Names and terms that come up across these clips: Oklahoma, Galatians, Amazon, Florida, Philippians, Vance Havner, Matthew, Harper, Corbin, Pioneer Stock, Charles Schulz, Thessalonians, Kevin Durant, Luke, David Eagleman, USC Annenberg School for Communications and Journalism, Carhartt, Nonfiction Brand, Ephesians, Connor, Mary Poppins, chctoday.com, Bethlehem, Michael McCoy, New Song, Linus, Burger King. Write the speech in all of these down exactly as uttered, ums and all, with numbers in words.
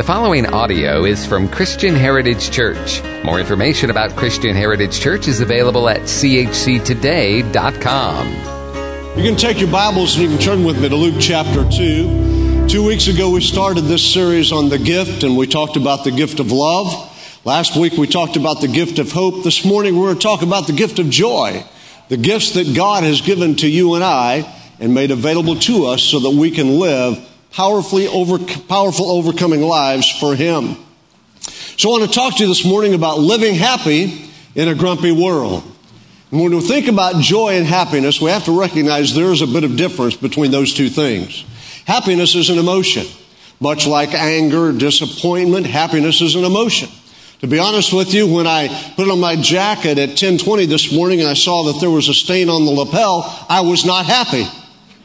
The following audio is from Christian Heritage Church. More information about Christian Heritage Church is available at c h c today dot com. You can take your Bibles and you can turn with me to Luke chapter two. Two weeks ago we started this series on the gift, and we talked about the gift of love. Last week we talked about the gift of hope. This morning we're going to talk about the gift of joy, the gifts that God has given to you and I and made available to us so that we can live Powerfully over, powerful overcoming lives for Him. So I want to talk to you this morning about living happy in a grumpy world. And when we think about joy and happiness, we have to recognize there is a bit of difference between those two things. Happiness is an emotion. Much like anger, disappointment, happiness is an emotion. To be honest with you, when I put on my jacket at ten twenty this morning and I saw that there was a stain on the lapel, I was not happy.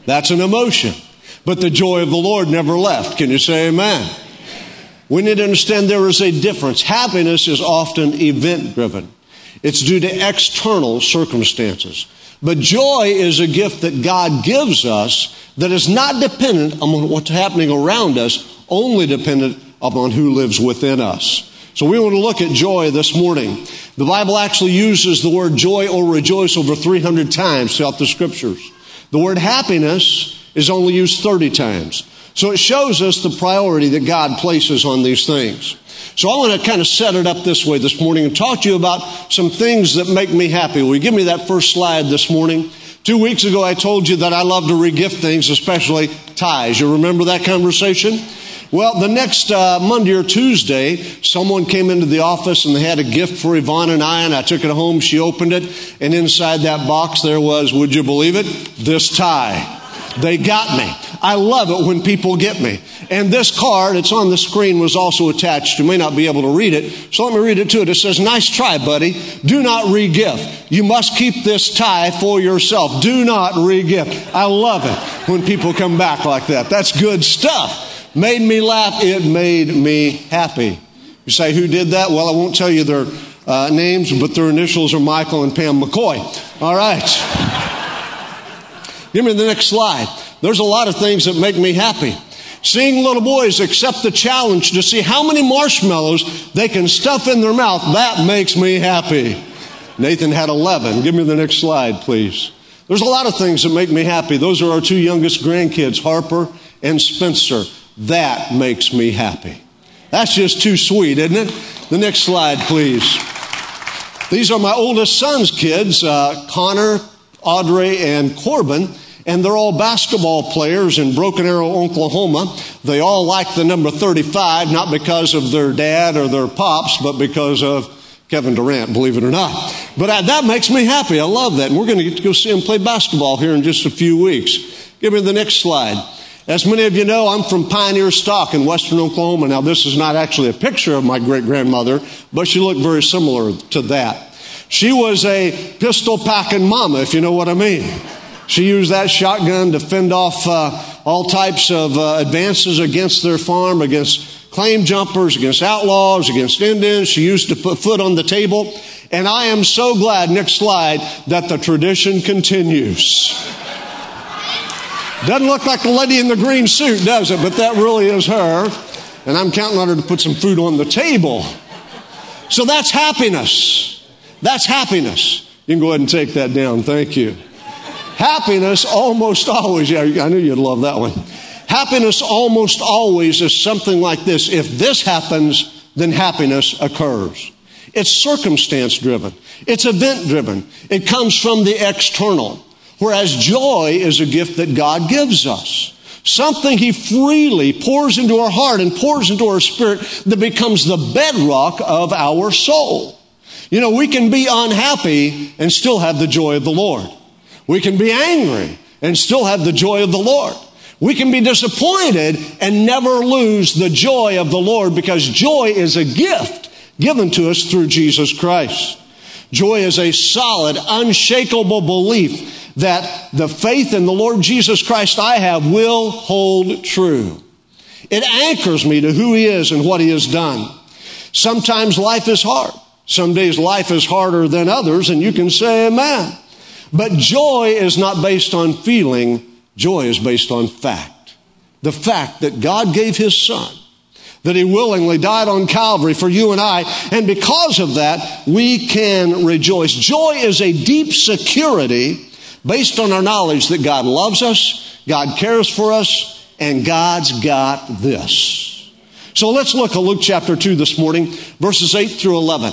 That's an emotion. But the joy of the Lord never left. Can you say amen? We need to understand there is a difference. Happiness is often event-driven. It's due to external circumstances. But joy is a gift that God gives us that is not dependent on what's happening around us, only dependent upon who lives within us. So we want to look at joy this morning. The Bible actually uses the word joy or rejoice over three hundred times throughout the Scriptures. The word happiness is only used thirty times. So it shows us the priority that God places on these things. So I want to kind of set it up this way this morning and talk to you about some things that make me happy. Will you give me that first slide this morning? Two weeks ago, I told you that I love to regift things, especially ties. You remember that conversation? Well, the next uh, Monday or Tuesday, someone came into the office and they had a gift for Yvonne and I, and I took it home. She opened it, and inside that box there was, would you believe it, this tie. They got me. I love it when people get me. And this card, it's on the screen, was also attached. You may not be able to read it, so let me read it to it. It says, "Nice try, buddy. Do not re-gift. You must keep this tie for yourself. Do not re-gift." I love it when people come back like that. That's good stuff. Made me laugh. It made me happy. You say, who did that? Well, I won't tell you their uh, names, but their initials are Michael and Pam McCoy. All right. Give me the next slide. There's a lot of things that make me happy. Seeing little boys accept the challenge to see how many marshmallows they can stuff in their mouth, that makes me happy. Nathan had eleven. Give me the next slide, please. There's a lot of things that make me happy. Those are our two youngest grandkids, Harper and Spencer. That makes me happy. That's just too sweet, isn't it? The next slide, please. These are my oldest son's kids, uh, Connor, Audrey, and Corbin. And they're all basketball players in Broken Arrow, Oklahoma. They all like the number thirty-five, not because of their dad or their pops, but because of Kevin Durant, believe it or not. But I, that makes me happy. I love that. And we're going to get to go see him play basketball here in just a few weeks. Give me the next slide. As many of you know, I'm from Pioneer Stock in western Oklahoma. Now, this is not actually a picture of my great-grandmother, but she looked very similar to that. She was a pistol-packing mama, if you know what I mean. She used that shotgun to fend off uh, all types of uh, advances against their farm, against claim jumpers, against outlaws, against Indians. She used to put foot on the table. And I am so glad, next slide, that the tradition continues. Doesn't look like the lady in the green suit, does it? But that really is her. And I'm counting on her to put some food on the table. So that's happiness. That's happiness. You can go ahead and take that down. Thank you. Happiness almost always, yeah, I knew you'd love that one. Happiness almost always is something like this. If this happens, then happiness occurs. It's circumstance-driven. It's event-driven. It comes from the external, whereas joy is a gift that God gives us. Something He freely pours into our heart and pours into our spirit that becomes the bedrock of our soul. You know, we can be unhappy and still have the joy of the Lord. We can be angry and still have the joy of the Lord. We can be disappointed and never lose the joy of the Lord, because joy is a gift given to us through Jesus Christ. Joy is a solid, unshakable belief that the faith in the Lord Jesus Christ I have will hold true. It anchors me to who He is and what He has done. Sometimes life is hard. Some days life is harder than others, and you can say amen. But joy is not based on feeling. Joy is based on fact. The fact that God gave His Son, that he willingly died on Calvary for you and I. And because of that, we can rejoice. Joy is a deep security based on our knowledge that God loves us, God cares for us, and God's got this. So let's look at Luke chapter two this morning, verses eight through eleven.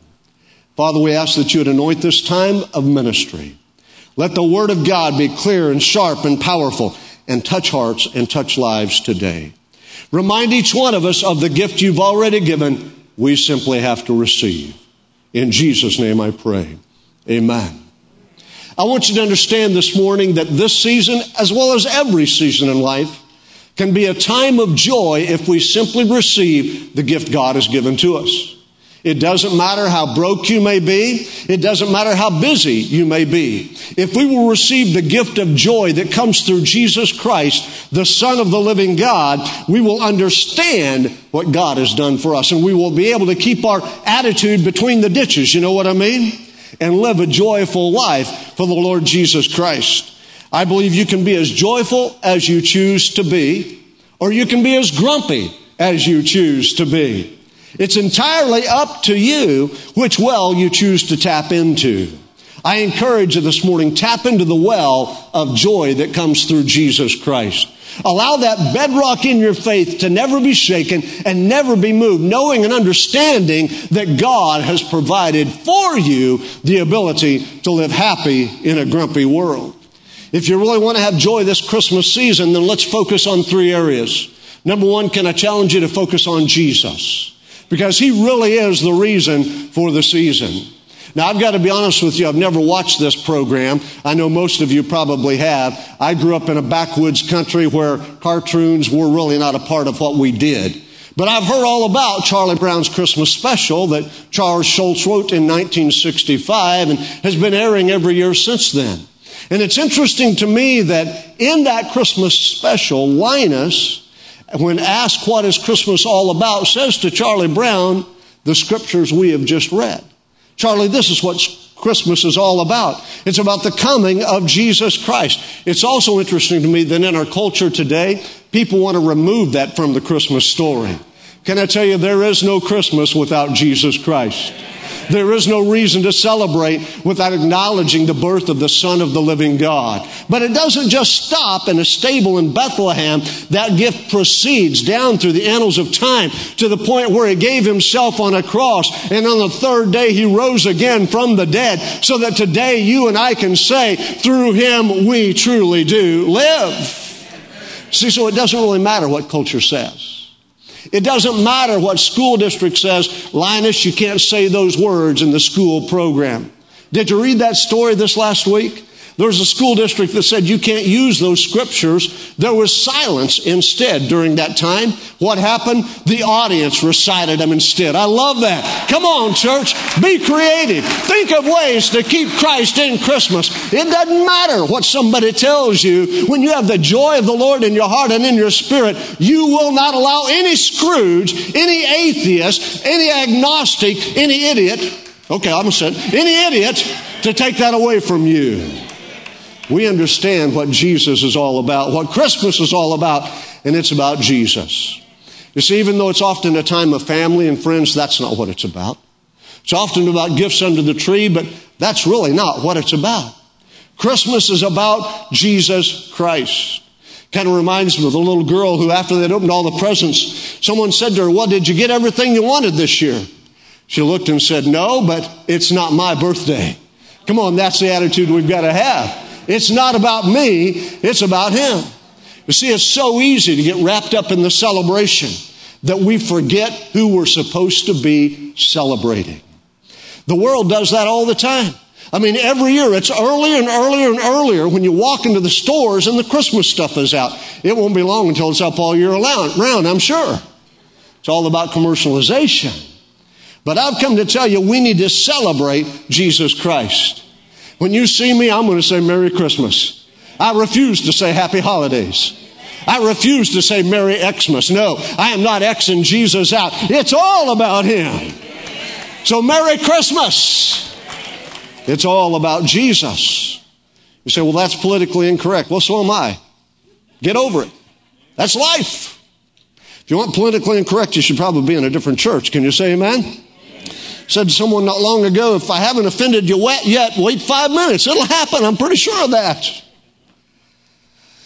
Father, we ask that you would anoint this time of ministry. Let the word of God be clear and sharp and powerful, and touch hearts and touch lives today. Remind each one of us of the gift you've already given. We simply have to receive. In Jesus' name I pray. Amen. I want you to understand this morning that this season, as well as every season in life, can be a time of joy if we simply receive the gift God has given to us. It doesn't matter how broke you may be. It doesn't matter how busy you may be. If we will receive the gift of joy that comes through Jesus Christ, the Son of the living God, we will understand what God has done for us, and we will be able to keep our attitude between the ditches, you know what I mean? And live a joyful life for the Lord Jesus Christ. I believe you can be as joyful as you choose to be, or you can be as grumpy as you choose to be. It's entirely up to you which well you choose to tap into. I encourage you this morning, tap into the well of joy that comes through Jesus Christ. Allow that bedrock in your faith to never be shaken and never be moved, knowing and understanding that God has provided for you the ability to live happy in a grumpy world. If you really want to have joy this Christmas season, then let's focus on three areas. Number one, can I challenge you to focus on Jesus? Because he really is the reason for the season. Now, I've got to be honest with you. I've never watched this program. I know most of you probably have. I grew up in a backwoods country where cartoons were really not a part of what we did. But I've heard all about Charlie Brown's Christmas special that Charles Schulz wrote in nineteen sixty-five and has been airing every year since then. And it's interesting to me that in that Christmas special, Linus, when asked what is Christmas all about, says to Charlie Brown, the scriptures we have just read. Charlie, this is what Christmas is all about. It's about the coming of Jesus Christ. It's also interesting to me that in our culture today, people want to remove that from the Christmas story. Can I tell you, there is no Christmas without Jesus Christ. There is no reason to celebrate without acknowledging the birth of the Son of the living God. But it doesn't just stop in a stable in Bethlehem. That gift proceeds down through the annals of time to the point where he gave himself on a cross. And on the third day, he rose again from the dead so that today you and I can say, through him, we truly do live. See, so it doesn't really matter what culture says. It doesn't matter what school district says, Linus, you can't say those words in the school program. Did you read that story this last week? There was a school district that said you can't use those scriptures. There was silence instead during that time. What happened? The audience recited them instead. I love that. Come on, church. Be creative. Think of ways to keep Christ in Christmas. It doesn't matter what somebody tells you. When you have the joy of the Lord in your heart and in your spirit, you will not allow any Scrooge, any atheist, any agnostic, any idiot, okay, I'm saying, any idiot to take that away from you. We understand what Jesus is all about, what Christmas is all about, and it's about Jesus. You see, even though it's often a time of family and friends, that's not what it's about. It's often about gifts under the tree, but that's really not what it's about. Christmas is about Jesus Christ. Kind of reminds me of the little girl who, after they'd opened all the presents, someone said to her, well, did you get everything you wanted this year? She looked and said, no, but it's not my birthday. Come on, that's the attitude we've got to have. It's not about me, it's about him. You see, it's so easy to get wrapped up in the celebration that we forget who we're supposed to be celebrating. The world does that all the time. I mean, every year, it's earlier and earlier and earlier when you walk into the stores and the Christmas stuff is out. It won't be long until it's up all year round, I'm sure. It's all about commercialization. But I've come to tell you, we need to celebrate Jesus Christ. When you see me, I'm going to say Merry Christmas. I refuse to say Happy Holidays. I refuse to say Merry Xmas. No, I am not Xing Jesus out. It's all about Him. So Merry Christmas. It's all about Jesus. You say, well, that's politically incorrect. Well, so am I. Get over it. That's life. If you want politically incorrect, you should probably be in a different church. Can you say amen? Said to someone not long ago, if I haven't offended you yet, wait five minutes. It'll happen. I'm pretty sure of that.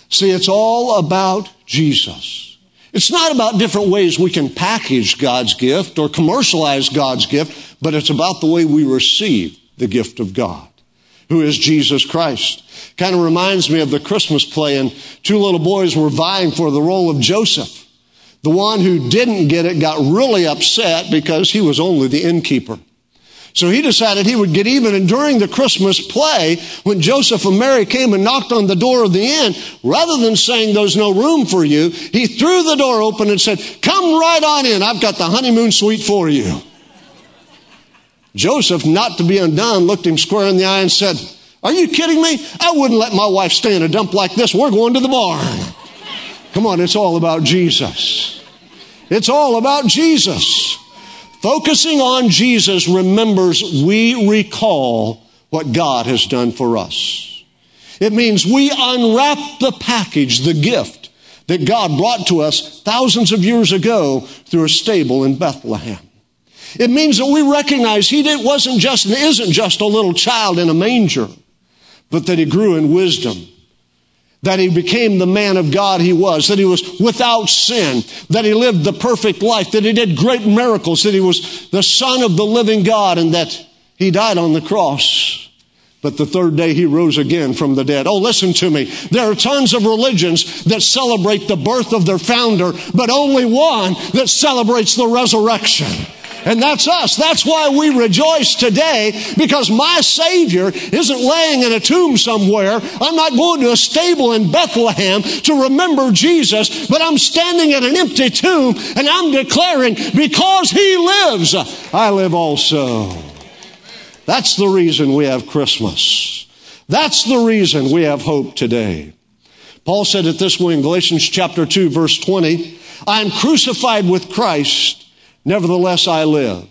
See, it's all about Jesus. It's not about different ways we can package God's gift or commercialize God's gift, but it's about the way we receive the gift of God, who is Jesus Christ. Kind of reminds me of the Christmas play, and two little boys were vying for the role of Joseph. The one who didn't get it got really upset because he was only the innkeeper. So he decided he would get even. And during the Christmas play, when Joseph and Mary came and knocked on the door of the inn, rather than saying there's no room for you, he threw the door open and said, come right on in. I've got the honeymoon suite for you. Joseph, not to be undone, looked him square in the eye and said, are you kidding me? I wouldn't let my wife stay in a dump like this. We're going to the barn. Come on, it's all about Jesus. It's all about Jesus. Focusing on Jesus remembers we recall what God has done for us. It means we unwrap the package, the gift that God brought to us thousands of years ago through a stable in Bethlehem. It means that we recognize He wasn't just and isn't just a little child in a manger, but that He grew in wisdom, that He became the man of God He was, that He was without sin, that He lived the perfect life, that He did great miracles, that He was the Son of the living God, and that He died on the cross. But the third day He rose again from the dead. Oh, listen to me. There are tons of religions that celebrate the birth of their founder, but only one that celebrates the resurrection. And that's us. That's why we rejoice today, because my Savior isn't laying in a tomb somewhere. I'm not going to a stable in Bethlehem to remember Jesus, but I'm standing at an empty tomb and I'm declaring, because He lives, I live also. That's the reason we have Christmas. That's the reason we have hope today. Paul said it this way in Galatians chapter two, verse twenty, I am crucified with Christ. Nevertheless, I live.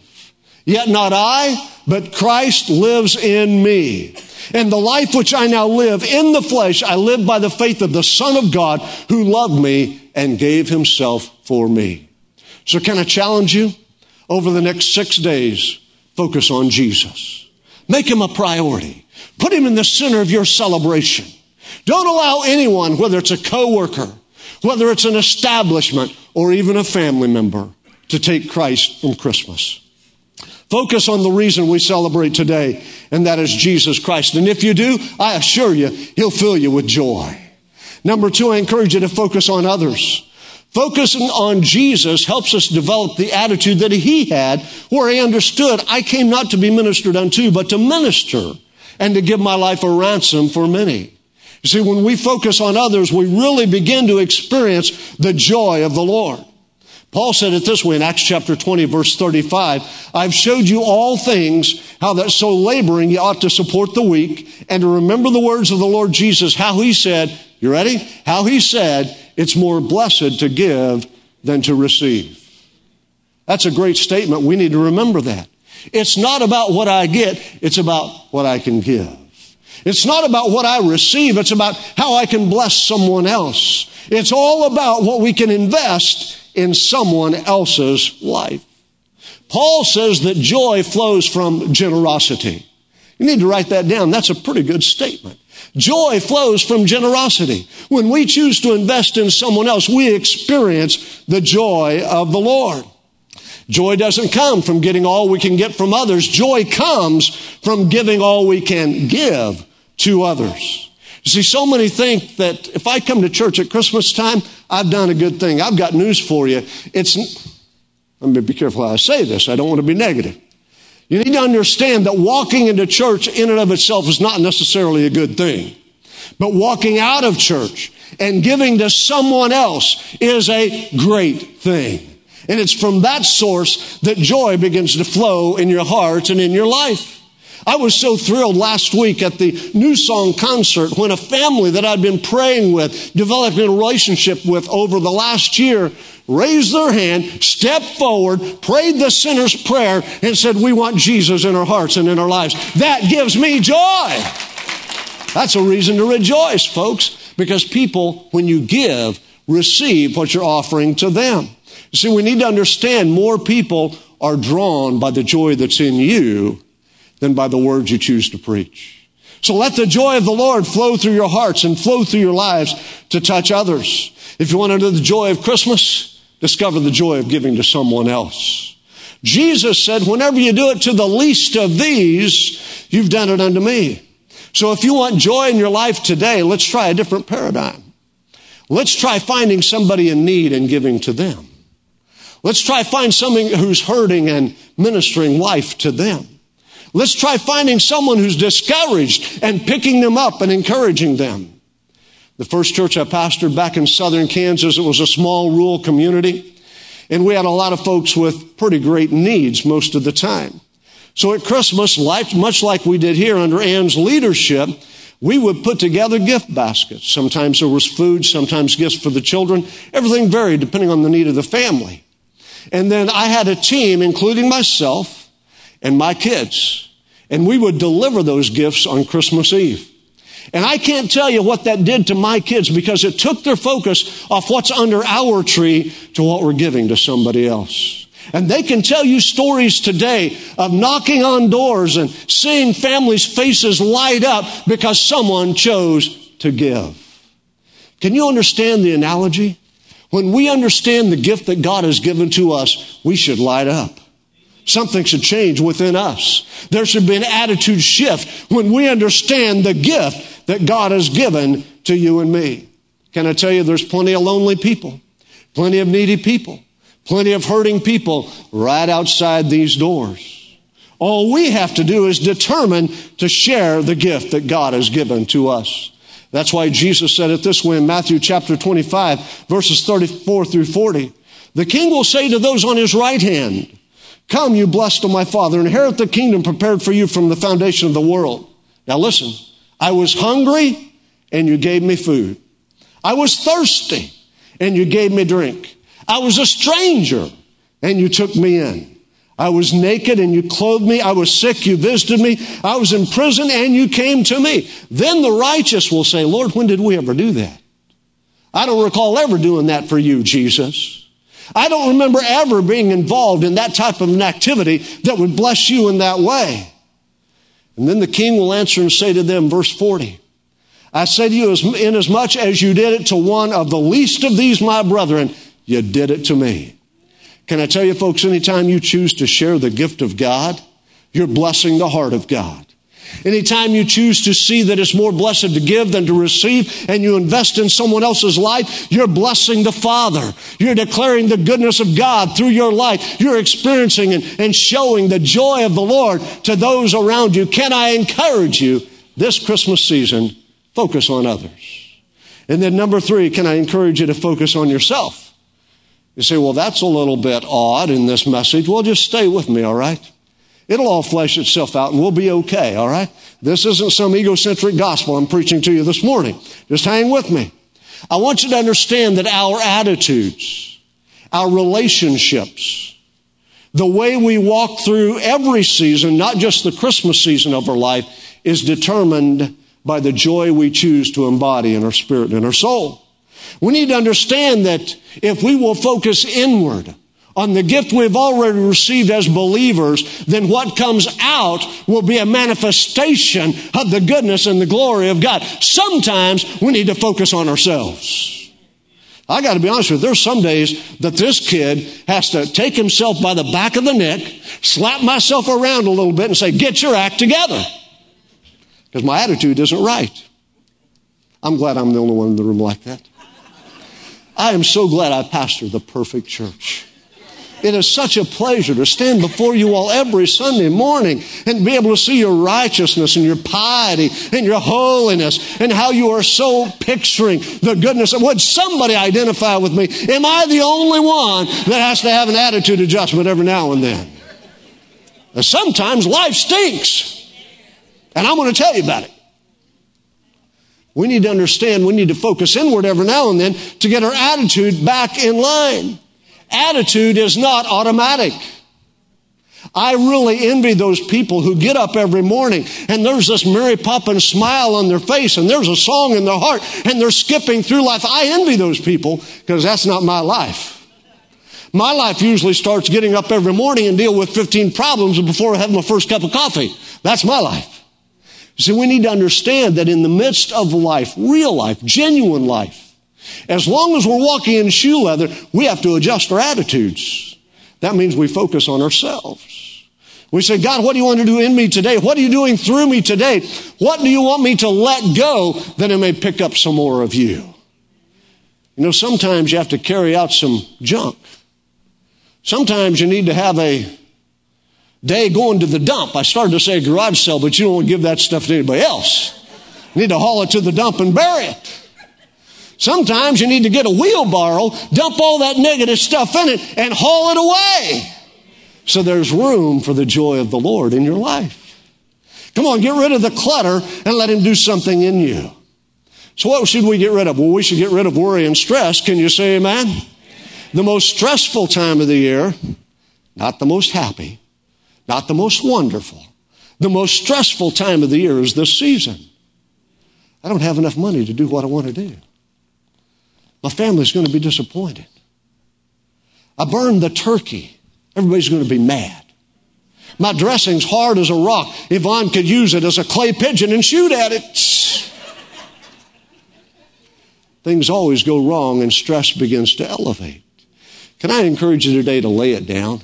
Yet not I, but Christ lives in me. And the life which I now live in the flesh, I live by the faith of the Son of God who loved me and gave Himself for me. So can I challenge you? Over the next six days, focus on Jesus. Make Him a priority. Put Him in the center of your celebration. Don't allow anyone, whether it's a coworker, whether it's an establishment, or even a family member, to take Christ from Christmas. Focus on the reason we celebrate today, and that is Jesus Christ. And if you do, I assure you, He'll fill you with joy. Number two, I encourage you to focus on others. Focusing on Jesus helps us develop the attitude that He had, where He understood, I came not to be ministered unto, but to minister and to give my life a ransom for many. You see, when we focus on others, we really begin to experience the joy of the Lord. Paul said it this way in Acts chapter twenty, verse thirty-five, I've showed you all things, how that so laboring you ought to support the weak, and to remember the words of the Lord Jesus, how He said, you ready? How He said, it's more blessed to give than to receive. That's a great statement. We need to remember that. It's not about what I get. It's about what I can give. It's not about what I receive. It's about how I can bless someone else. It's all about what we can invest in someone else's life. Paul says that joy flows from generosity. You need to write that down. That's a pretty good statement. Joy flows from generosity. When we choose to invest in someone else, we experience the joy of the Lord. Joy doesn't come from getting all we can get from others. Joy comes from giving all we can give to others. You see, so many think that if I come to church at Christmas time, I've done a good thing. I've got news for you. It's, let me be careful how I say this. I don't want to be negative. You need to understand that walking into church in and of itself is not necessarily a good thing. But walking out of church and giving to someone else is a great thing. And it's from that source that joy begins to flow in your heart and in your life. I was so thrilled last week at the New Song concert when a family that I'd been praying with, developing a relationship with over the last year, raised their hand, stepped forward, prayed the sinner's prayer, and said, we want Jesus in our hearts and in our lives. That gives me joy. That's a reason to rejoice, folks, because people, when you give, receive what you're offering to them. You see, we need to understand more people are drawn by the joy that's in you than by the words you choose to preach. So let the joy of the Lord flow through your hearts and flow through your lives to touch others. If you want to know the joy of Christmas, discover the joy of giving to someone else. Jesus said, whenever you do it to the least of these, you've done it unto me. So if you want joy in your life today, let's try a different paradigm. Let's try finding somebody in need and giving to them. Let's try find someone who's hurting and ministering life to them. Let's try finding someone who's discouraged and picking them up and encouraging them. The first church I pastored back in southern Kansas, it was a small rural community, and we had a lot of folks with pretty great needs most of the time. So at Christmas, much like we did here under Ann's leadership, we would put together gift baskets. Sometimes there was food, sometimes gifts for the children. Everything varied depending on the need of the family. And then I had a team, including myself and my kids, and we would deliver those gifts on Christmas Eve. And I can't tell you what that did to my kids, because it took their focus off what's under our tree to what we're giving to somebody else. And they can tell you stories today of knocking on doors and seeing families' faces light up because someone chose to give. Can you understand the analogy? When we understand the gift that God has given to us, we should light up. Something should change within us. There should be an attitude shift when we understand the gift that God has given to you and me. Can I tell you, there's plenty of lonely people, plenty of needy people, plenty of hurting people right outside these doors. All we have to do is determine to share the gift that God has given to us. That's why Jesus said it this way in Matthew chapter twenty-five, verses thirty-four through forty. The king will say to those on his right hand, come, you blessed of my Father, inherit the kingdom prepared for you from the foundation of the world. Now listen, I was hungry, and you gave me food. I was thirsty, and you gave me drink. I was a stranger, and you took me in. I was naked, and you clothed me. I was sick, you visited me. I was in prison, and you came to me. Then the righteous will say, Lord, when did we ever do that? I don't recall ever doing that for you, Jesus. I don't remember ever being involved in that type of an activity that would bless you in that way. And then the king will answer and say to them, verse forty, I say to you, inasmuch as you did it to one of the least of these, my brethren, you did it to me. Can I tell you, folks, anytime you choose to share the gift of God, you're blessing the heart of God. Anytime you choose to see that it's more blessed to give than to receive, and you invest in someone else's life, you're blessing the Father. You're declaring the goodness of God through your life. You're experiencing and, and showing the joy of the Lord to those around you. Can I encourage you this Christmas season, focus on others? And then number three, can I encourage you to focus on yourself? You say, well, that's a little bit odd in this message. Well, just stay with me, all right? It'll all flesh itself out, and we'll be okay, all right? This isn't some egocentric gospel I'm preaching to you this morning. Just hang with me. I want you to understand that our attitudes, our relationships, the way we walk through every season, not just the Christmas season of our life, is determined by the joy we choose to embody in our spirit and our soul. We need to understand that if we will focus inward on the gift we've already received as believers, then what comes out will be a manifestation of the goodness and the glory of God. Sometimes we need to focus on ourselves. I got to be honest with you, there's some days that this kid has to take himself by the back of the neck, slap myself around a little bit and say, get your act together, because my attitude isn't right. I'm glad I'm the only one in the room like that. I am so glad I pastored the perfect church. It is such a pleasure to stand before you all every Sunday morning and be able to see your righteousness and your piety and your holiness and how you are so picturing the goodness of. Would somebody identify with me? Am I the only one that has to have an attitude adjustment every now and then? And sometimes life stinks. And I'm going to tell you about it. We need to understand, we need to focus inward every now and then to get our attitude back in line. Attitude is not automatic. I really envy those people who get up every morning and there's this Mary Poppins smile on their face and there's a song in their heart and they're skipping through life. I envy those people because that's not my life. My life usually starts getting up every morning and deal with fifteen problems before having my first cup of coffee. That's my life. See, we need to understand that in the midst of life, real life, genuine life, as long as we're walking in shoe leather, we have to adjust our attitudes. That means we focus on ourselves. We say, God, what do you want to do in me today? What are you doing through me today? What do you want me to let go that I may pick up some more of you? You know, sometimes you have to carry out some junk. Sometimes you need to have a day going to the dump. I started to say garage sale, but you don't want to give that stuff to anybody else. You need to haul it to the dump and bury it. Sometimes you need to get a wheelbarrow, dump all that negative stuff in it, and haul it away. So there's room for the joy of the Lord in your life. Come on, get rid of the clutter and let Him do something in you. So what should we get rid of? Well, we should get rid of worry and stress. Can you say amen? The most stressful time of the year, not the most happy, not the most wonderful. The most stressful time of the year is this season. I don't have enough money to do what I want to do. My family's going to be disappointed. I burned the turkey. Everybody's going to be mad. My dressing's hard as a rock. Yvonne could use it as a clay pigeon and shoot at it. Things always go wrong and stress begins to elevate. Can I encourage you today to lay it down?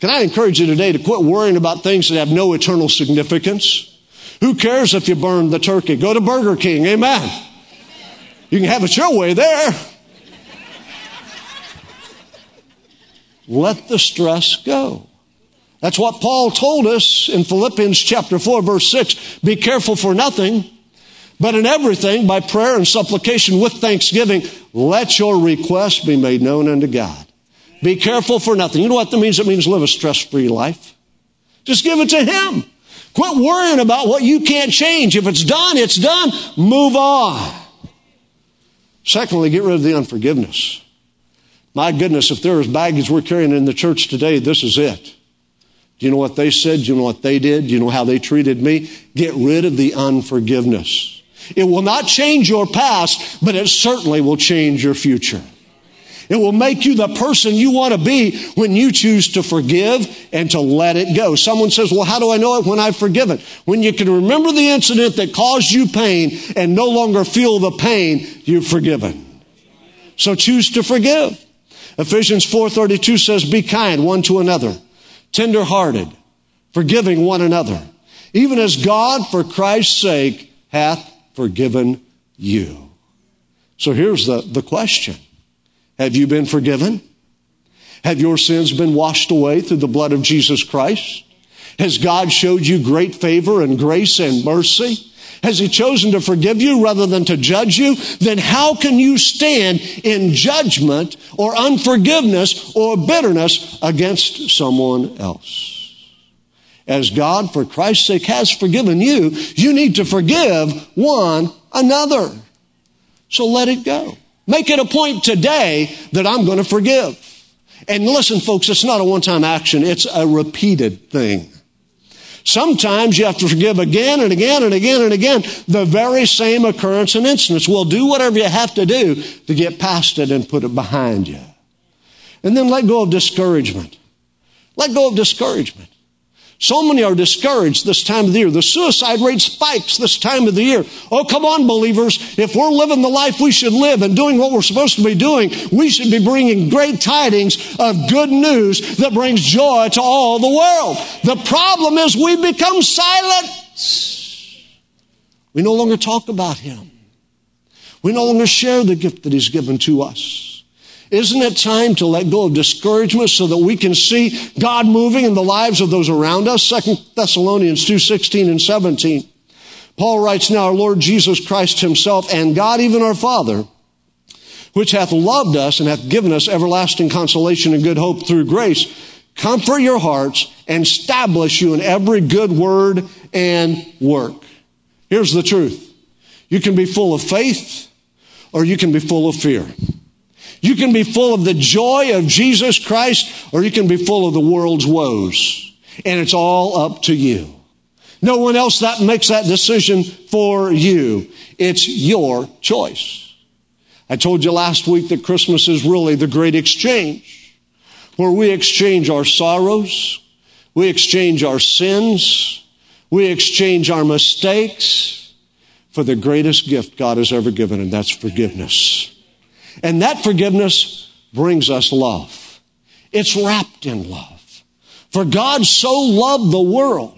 Can I encourage you today to quit worrying about things that have no eternal significance? Who cares if you burn the turkey? Go to Burger King, amen. You can have it your way there. Let the stress go. That's what Paul told us in Philippians chapter four, verse six. Be careful for nothing, but in everything, by prayer and supplication with thanksgiving, let your requests be made known unto God. Be careful for nothing. You know what that means? It means live a stress-free life. Just give it to Him. Quit worrying about what you can't change. If it's done, it's done. Move on. Secondly, get rid of the unforgiveness. My goodness, if there is baggage we're carrying in the church today, this is it. Do you know what they said? Do you know what they did? Do you know how they treated me? Get rid of the unforgiveness. It will not change your past, but it certainly will change your future. It will make you the person you want to be when you choose to forgive and to let it go. Someone says, well, how do I know it when I've forgiven? When you can remember the incident that caused you pain and no longer feel the pain, you've forgiven. So choose to forgive. Ephesians four thirty-two says, be kind one to another, tender-hearted, forgiving one another, even as God for Christ's sake hath forgiven you. So here's the, the question. Have you been forgiven? Have your sins been washed away through the blood of Jesus Christ? Has God showed you great favor and grace and mercy? Has He chosen to forgive you rather than to judge you? Then how can you stand in judgment or unforgiveness or bitterness against someone else? As God, for Christ's sake, has forgiven you, you need to forgive one another. So let it go. Make it a point today that I'm going to forgive. And listen, folks, it's not a one-time action. It's a repeated thing. Sometimes you have to forgive again and again and again and again the very same occurrence and instance. Well, do whatever you have to do to get past it and put it behind you. And then let go of discouragement. Let go of discouragement. So many are discouraged this time of the year. The suicide rate spikes this time of the year. Oh, come on, believers. If we're living the life we should live and doing what we're supposed to be doing, we should be bringing great tidings of good news that brings joy to all the world. The problem is we become silent. We no longer talk about Him. We no longer share the gift that He's given to us. Isn't it time to let go of discouragement so that we can see God moving in the lives of those around us? Second Thessalonians two sixteen and seventeen. Paul writes, "Now our Lord Jesus Christ himself and God, even our Father, which hath loved us and hath given us everlasting consolation and good hope through grace, comfort your hearts and establish you in every good word and work." Here's the truth. You can be full of faith or you can be full of fear. You can be full of the joy of Jesus Christ or you can be full of the world's woes. And it's all up to you. No one else that makes that decision for you. It's your choice. I told you last week that Christmas is really the great exchange, where we exchange our sorrows, we exchange our sins, we exchange our mistakes for the greatest gift God has ever given, and that's forgiveness. And that forgiveness brings us love. It's wrapped in love. For God so loved the world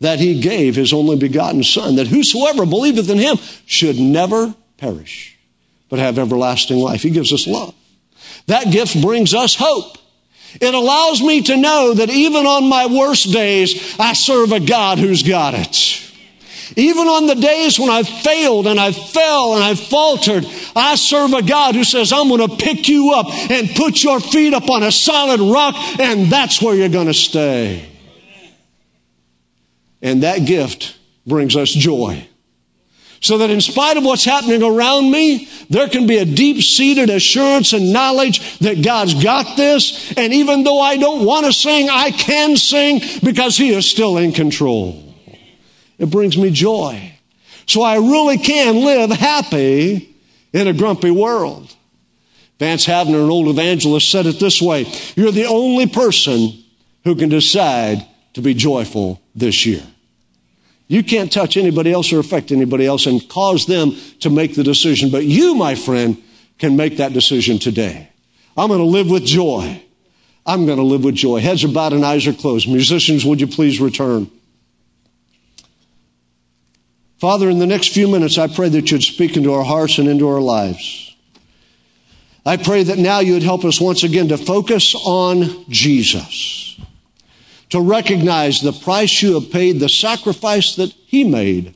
that he gave his only begotten Son, that whosoever believeth in him should never perish, but have everlasting life. He gives us love. That gift brings us hope. It allows me to know that even on my worst days, I serve a God who's got it. Even on the days when I failed and I fell and I faltered, I serve a God who says, I'm going to pick you up and put your feet up on a solid rock, and that's where you're going to stay. And that gift brings us joy. So that in spite of what's happening around me, there can be a deep-seated assurance and knowledge that God's got this. And even though I don't want to sing, I can sing because he is still in control. It brings me joy. So I really can live happy in a grumpy world. Vance Havner, an old evangelist, said it this way, "You're the only person who can decide to be joyful this year." You can't touch anybody else or affect anybody else and cause them to make the decision. But you, my friend, can make that decision today. I'm going to live with joy. I'm going to live with joy. Heads are bowed and eyes are closed. Musicians, would you please return? Father, in the next few minutes, I pray that you'd speak into our hearts and into our lives. I pray that now you would help us once again to focus on Jesus, to recognize the price you have paid, the sacrifice that he made,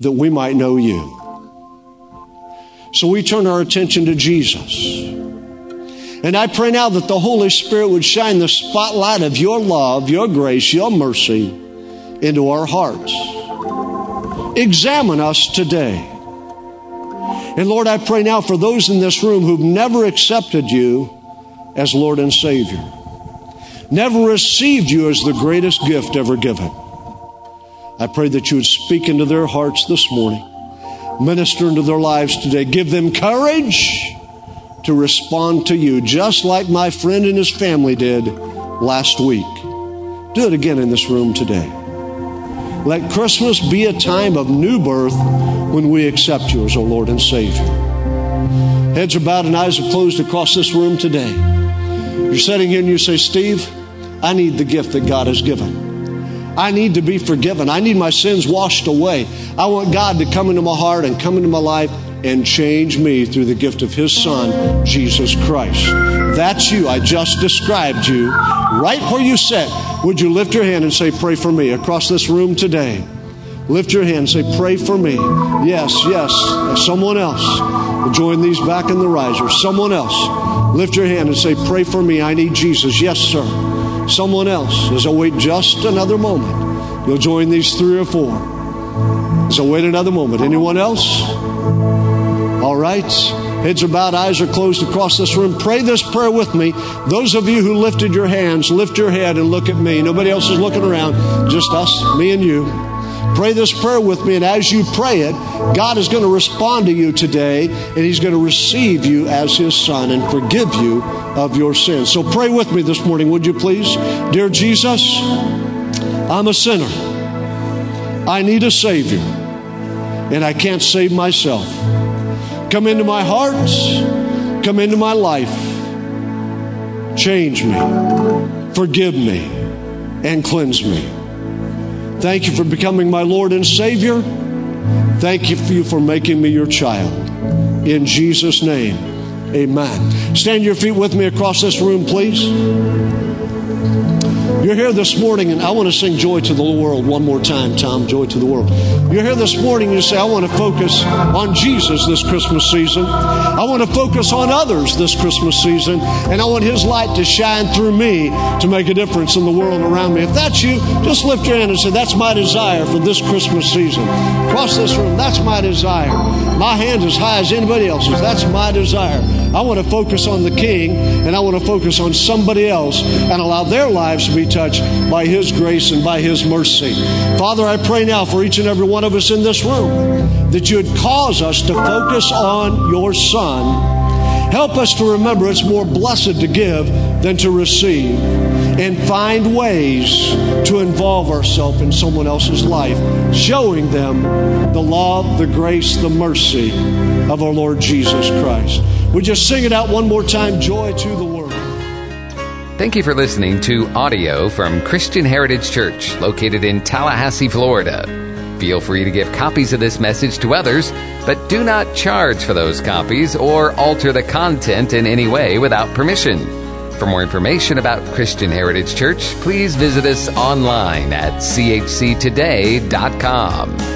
that we might know you. So we turn our attention to Jesus. And I pray now that the Holy Spirit would shine the spotlight of your love, your grace, your mercy into our hearts. Examine us today. And Lord, I pray now for those in this room who've never accepted you as Lord and Savior, never received you as the greatest gift ever given. I pray that you would speak into their hearts this morning, minister into their lives today, give them courage to respond to you, just like my friend and his family did last week. Do it again in this room today. Let Christmas be a time of new birth when we accept you as our Lord and Savior. Heads are bowed and eyes are closed across this room today. You're sitting here and you say, Steve, I need the gift that God has given. I need to be forgiven. I need my sins washed away. I want God to come into my heart and come into my life and change me through the gift of his Son, Jesus Christ. That's you. I just described you. Right where you sit, would you lift your hand and say, pray for me across this room today? Lift your hand and say, pray for me. Yes, yes. Someone else. Join these back in the riser. Someone else. Lift your hand and say, pray for me. I need Jesus. Yes, sir. Someone else. As I wait just another moment, you'll join these three or four. As I wait another moment. Anyone else? All right. Heads are bowed, eyes are closed across this room. Pray this prayer with me. Those of you who lifted your hands, lift your head and look at me. Nobody else is looking around. Just us, me and you. Pray this prayer with me, and as you pray it, God is going to respond to you today, and he's going to receive you as his Son and forgive you of your sins. So pray with me this morning, would you please? Dear Jesus, I'm a sinner. I need a Savior, and I can't save myself. Come into my heart. Come into my life. Change me. Forgive me, and cleanse me. Thank you for becoming my Lord and Savior. Thank you for, you for making me your child. In Jesus' name, Amen. Stand your feet with me across this room, please. You're here this morning, and I want to sing Joy to the World one more time, Tom, Joy to the World. You're here this morning, and you say, I want to focus on Jesus this Christmas season. I want to focus on others this Christmas season, and I want His light to shine through me to make a difference in the world around me. If that's you, just lift your hand and say, that's my desire for this Christmas season. Across this room, that's my desire. My hand's as high as anybody else's. That's my desire. I want to focus on the King, and I want to focus on somebody else and allow their lives to be touched by His grace and by His mercy. Father, I pray now for each and every one of us in this room that You would cause us to focus on Your Son. Help us to remember it's more blessed to give than to receive, and find ways to involve ourselves in someone else's life, showing them the love, the grace, the mercy of our Lord Jesus Christ. We just sing it out one more time, Joy to the World. Thank you for listening to audio from Christian Heritage Church, located in Tallahassee, Florida. Feel free to give copies of this message to others, but do not charge for those copies or alter the content in any way without permission. For more information about Christian Heritage Church, please visit us online at c h c today dot com.